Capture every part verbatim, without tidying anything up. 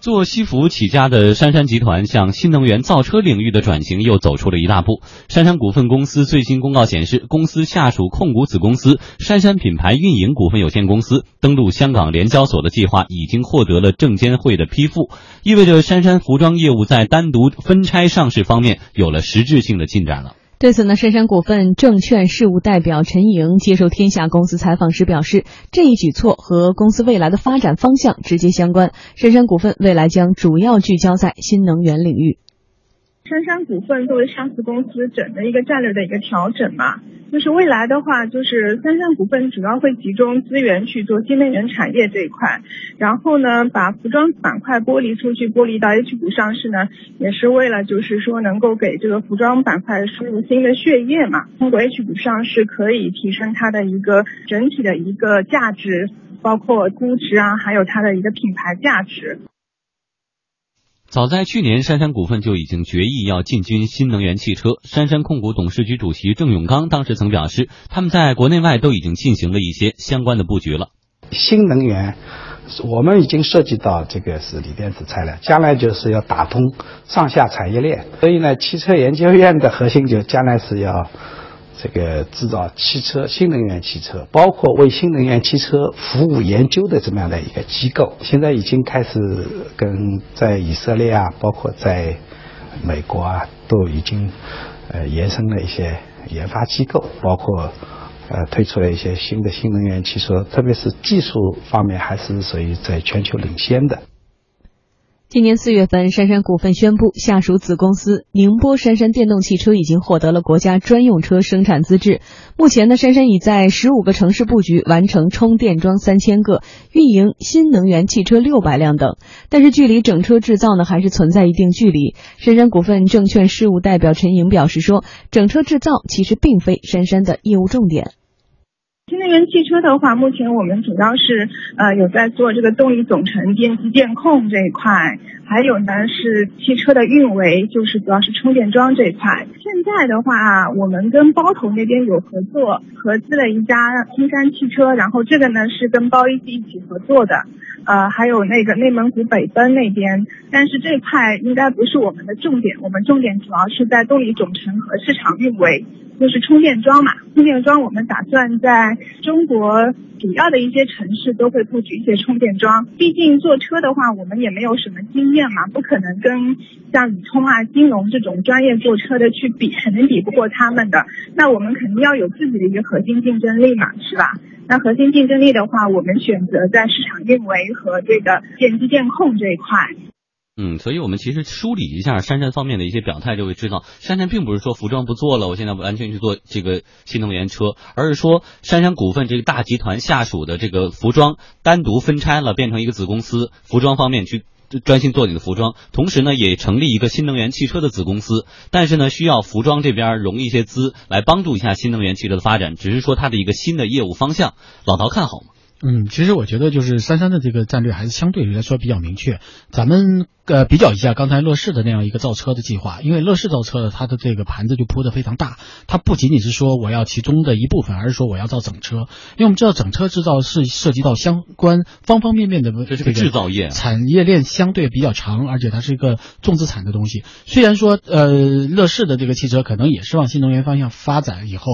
做西服起家的杉杉集团向新能源造车领域的转型又走出了一大步。杉杉股份公司最新公告显示，公司下属控股子公司杉杉品牌运营股份有限公司登陆香港联交所的计划已经获得了证监会的批复，意味着杉杉服装业务在单独分拆上市方面有了实质性的进展了。对此呢，杉杉股份证券事务代表陈莹接受天下公司采访时表示，这一举措和公司未来的发展方向直接相关，杉杉股份未来将主要聚焦在新能源领域。杉杉股份作为上市公司整个一个战略的一个调整嘛，就是未来的话，就是杉杉股份主要会集中资源去做新能源产业这一块，然后呢，把服装板块剥离出去，剥离到 H 股上市呢，也是为了就是说能够给这个服装板块输入新的血液嘛。通过 H 股上市可以提升它的一个整体的一个价值，包括估值啊，还有它的一个品牌价值。早在去年，杉杉股份就已经决议要进军新能源汽车。杉杉控股董事局主席郑永刚当时曾表示，他们在国内外都已经进行了一些相关的布局了。新能源我们已经涉及到这个是锂电池材料，将来就是要打通上下产业链，所以呢，汽车研究院的核心就将来是要这个制造汽车，新能源汽车，包括为新能源汽车服务研究的这么样的一个机构，现在已经开始跟在以色列啊，包括在美国啊，都已经呃延伸了一些研发机构，包括呃推出了一些新的新能源汽车，特别是技术方面还是属于在全球领先的。今年四月份，杉杉股份宣布，下属子公司宁波杉杉电动汽车已经获得了国家专用车生产资质。目前呢，杉杉已在十五个城市布局，完成充电桩三千个，运营新能源汽车六百辆等。但是距离整车制造呢，还是存在一定距离。杉杉股份证券事务代表陈莹表示说，整车制造其实并非杉杉的业务重点。新能源汽车的话，目前我们主要是呃有在做这个动力总成、电机电控这一块，还有呢是汽车的运维，就是主要是充电桩这一块。现在的话，我们跟包头那边有合作，合资了一家金山汽车，然后这个呢是跟包一汽一起合作的，呃还有那个内蒙古北奔那边，但是这一块应该不是我们的重点，我们重点主要是在动力总成和市场运维。就是充电桩嘛，充电桩我们打算在中国主要的一些城市都会布局一些充电桩，毕竟做车的话我们也没有什么经验嘛，不可能跟像宇通啊、金龙这种专业做车的去比，肯定比不过他们的，那我们肯定要有自己的一个核心竞争力嘛，是吧？那核心竞争力的话，我们选择在市场运维和这个电机电控这一块。嗯，所以我们其实梳理一下杉杉方面的一些表态，就会知道杉杉并不是说服装不做了，我现在完全去做这个新能源车，而是说杉杉股份这个大集团下属的这个服装单独分拆了，变成一个子公司，服装方面去专心做你的服装，同时呢也成立一个新能源汽车的子公司，但是呢需要服装这边融一些资来帮助一下新能源汽车的发展，只是说它的一个新的业务方向。老陶看好吗？嗯，其实我觉得就是杉杉的这个战略还是相对来说比较明确。咱们呃比较一下刚才乐视的那样一个造车的计划，因为乐视造车它的这个盘子就铺得非常大，它不仅仅是说我要其中的一部分，而是说我要造整车。因为我们知道整车制造是涉及到相关方方面面的这个制造业产业链相对比较长，而且它是一个重资产的东西。虽然说呃乐视的这个汽车可能也是往新能源方向发展以后，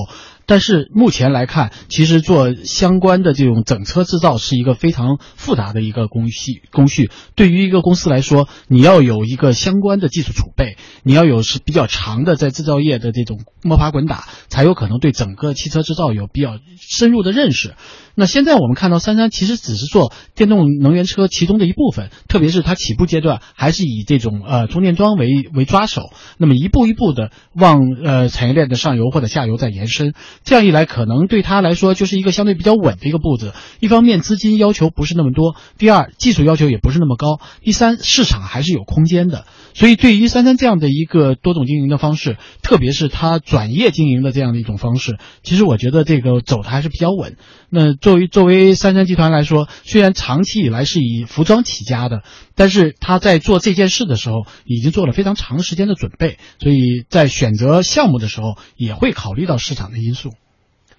但是目前来看，其实做相关的这种整车制造是一个非常复杂的一个工序工序。对于一个公司来说，你要有一个相关的技术储备，你要有是比较长的在制造业的这种摸爬滚打，才有可能对整个汽车制造有比较深入的认识。那现在我们看到杉杉其实只是做电动能源车其中的一部分，特别是它起步阶段还是以这种呃充电桩为为抓手，那么一步一步的往呃产业链的上游或者下游再延伸。这样一来，可能对他来说就是一个相对比较稳的一个步子。一方面资金要求不是那么多，第二技术要求也不是那么高，第三市场还是有空间的。所以对于杉杉这样的一个多种经营的方式，特别是他转业经营的这样的一种方式，其实我觉得这个走的还是比较稳。那作为作为杉杉集团来说，虽然长期以来是以服装起家的，但是他在做这件事的时候已经做了非常长时间的准备，所以在选择项目的时候也会考虑到市场的因素。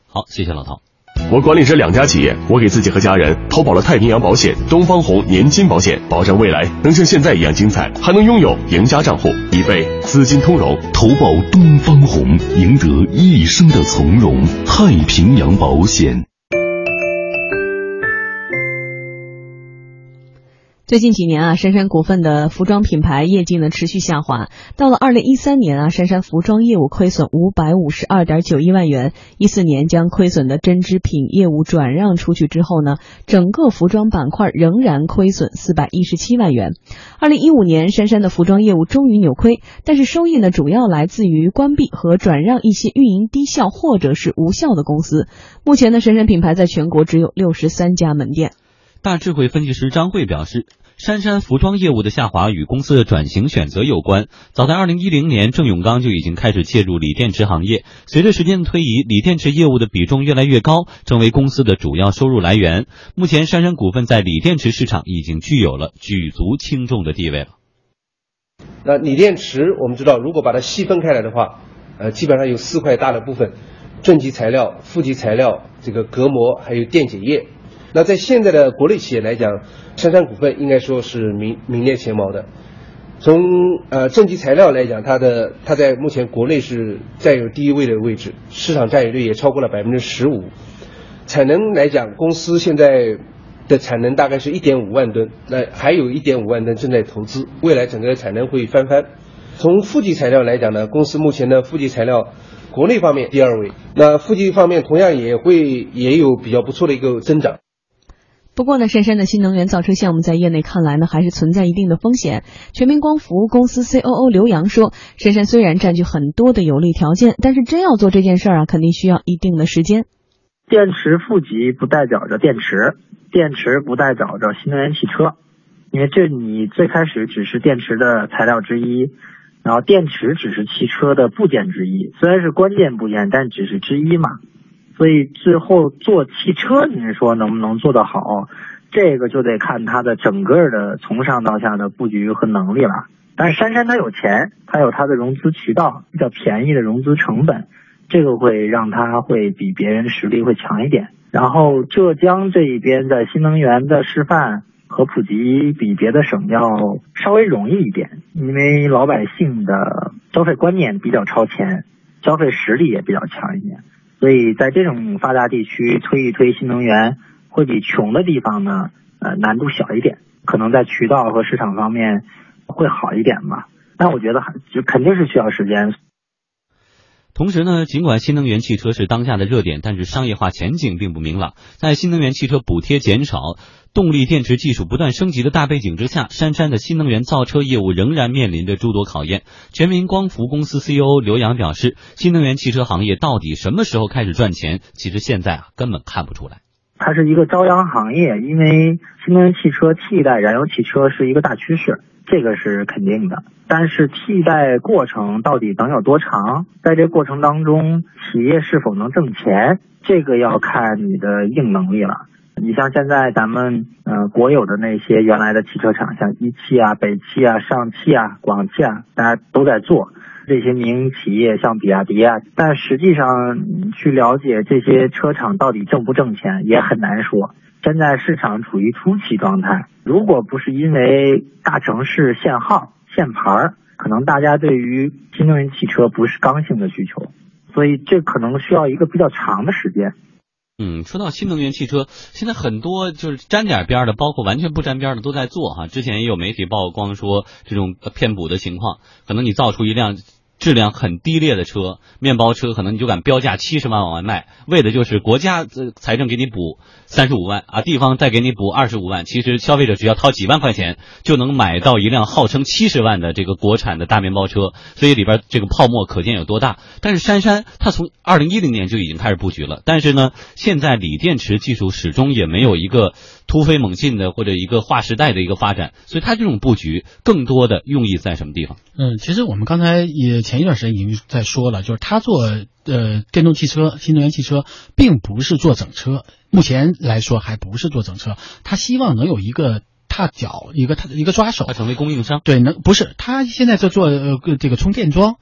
好，谢谢老陶。我管理着两家企业，我给自己和家人投保了太平洋保险、东方红年金保险，保障未来能像现在一样精彩，还能拥有赢家账户，以备资金通融。投保东方红，赢得一生的从容。太平洋保险。最近几年啊，杉杉股份的服装品牌业绩呢持续下滑。到了二零一三年啊，杉杉服装业务亏损 五百五十二点九一万元。十四年将亏损的针织品业务转让出去之后呢，整个服装板块仍然亏损四百一十七万元。二零一五年杉杉的服装业务终于扭亏，但是收益呢主要来自于关闭和转让一些运营低效或者是无效的公司。目前呢，杉杉品牌在全国只有六十三家门店。大智慧分析师张慧表示，杉杉服装业务的下滑与公司的转型选择有关。早在二零一零年，郑永刚就已经开始介入锂电池行业。随着时间的推移，锂电池业务的比重越来越高，成为公司的主要收入来源。目前杉杉股份在锂电池市场已经具有了举足轻重的地位了。那锂电池我们知道，如果把它细分开来的话，呃，基本上有四块大的部分：正极材料、负极材料、这个隔膜，还有电解液。那在现在的国内企业来讲，杉杉股份应该说是名名列前茅的。从呃正极材料来讲，它的它在目前国内是占有第一位的位置，市场占有率也超过了百分之十五。产能来讲，公司现在的产能大概是一点五万吨，那还有一点五万吨正在投资，未来整个产能会翻番。从负极材料来讲呢，公司目前的负极材料国内方面第二位，那负极方面同样也会也有比较不错的一个增长。不过呢，杉杉的新能源造车项目在业内看来呢，还是存在一定的风险。全民光伏公司 C O O 刘洋说，杉杉虽然占据很多的有利条件，但是真要做这件事儿啊，肯定需要一定的时间。电池负极不代表着电池，电池不代表着新能源汽车，因为这你最开始只是电池的材料之一，然后电池只是汽车的部件之一，虽然是关键部件，但只是之一嘛。所以最后做汽车，您说能不能做得好，这个就得看它的整个的从上到下的布局和能力了。但是杉杉它有钱，它有它的融资渠道，比较便宜的融资成本，这个会让它会比别人实力会强一点。然后浙江这一边在新能源的示范和普及比别的省要稍微容易一点，因为老百姓的消费观念比较超前，消费实力也比较强一点。所以在这种发达地区推一推新能源，会比穷的地方呢，呃，难度小一点，可能在渠道和市场方面会好一点吧。但我觉得就肯定是需要时间。同时呢，尽管新能源汽车是当下的热点，但是商业化前景并不明朗。在新能源汽车补贴减少、动力电池技术不断升级的大背景之下，杉杉的新能源造车业务仍然面临着诸多考验。全民光伏公司 C E O 刘洋表示，新能源汽车行业到底什么时候开始赚钱，其实现在啊根本看不出来。它是一个朝阳行业，因为新能源汽车替代燃油汽车是一个大趋势，这个是肯定的。但是替代过程到底能有多长，在这过程当中企业是否能挣钱，这个要看你的硬能力了。你像现在咱们呃国有的那些原来的汽车厂，像一汽啊、北汽啊、上汽啊、广汽啊，大家都在做这些民营企业，像比亚迪啊，但实际上去了解这些车厂到底挣不挣钱也很难说。现在市场处于初期状态，如果不是因为大城市限号限牌，可能大家对于新能源汽车不是刚性的需求，所以这可能需要一个比较长的时间。嗯，说到新能源汽车，现在很多就是沾点边的，包括完全不沾边的都在做哈。之前也有媒体曝光说这种骗补的情况，可能你造出一辆质量很低劣的车，面包车，可能你就敢标价七十万往外卖，为的就是国家财政给你补三十五万啊，地方再给你补二十五万，其实消费者只要掏几万块钱就能买到一辆号称七十万的这个国产的大面包车，所以里边这个泡沫可见有多大。但是杉杉它从二零一零年就已经开始布局了，但是呢，现在锂电池技术始终也没有一个突飞猛进的或者一个划时代的一个发展，所以它这种布局更多的用意在什么地方？嗯，其实我们刚才也前一段时间已经在说了，就是它做呃电动汽车、新能源汽车，并不是做整车，目前来说还不是做整车，它希望能有一个踏脚、一个一个抓手，它成为供应商。对，能不是它现在在做呃这个充电桩。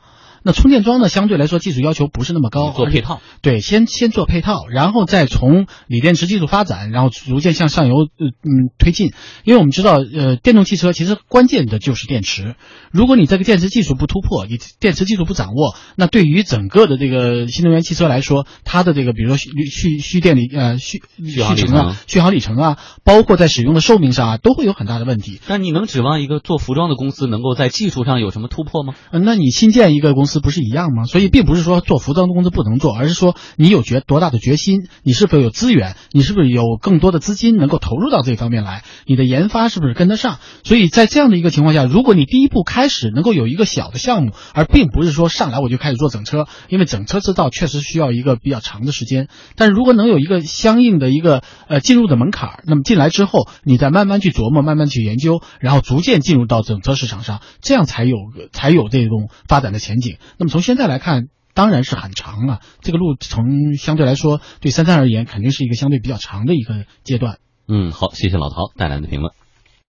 那充电桩呢，相对来说技术要求不是那么高，做配套，对，先先做配套，然后再从锂电池技术发展，然后逐渐向上游呃嗯推进。因为我们知道，呃，电动汽车其实关键的就是电池。如果你这个电池技术不突破，你电池技术不掌握，那对于整个的这个新能源汽车来说，它的这个比如说续续电里呃续续程啊、续航里程啊，包括在使用的寿命上啊，都会有很大的问题。那你能指望一个做服装的公司能够在技术上有什么突破吗？嗯、那你新建一个公司不是一样吗？所以并不是说做服装的公司不能做，而是说你有决多大的决心，你是否有资源，你是不是有更多的资金能够投入到这方面来，你的研发是不是跟得上？所以在这样的一个情况下，如果你第一步开始能够有一个小的项目，而并不是说上来我就开始做整车，因为整车制造确实需要一个比较长的时间，但如果能有一个相应的一个呃进入的门槛，那么进来之后你再慢慢去琢磨，慢慢去研究，然后逐渐进入到整车市场上，这样才有才有这种发展的前景。那么从现在来看，当然是很长了，这个路程相对来说对三三而言肯定是一个相对比较长的一个阶段。嗯，好，谢谢老陶带来的评论。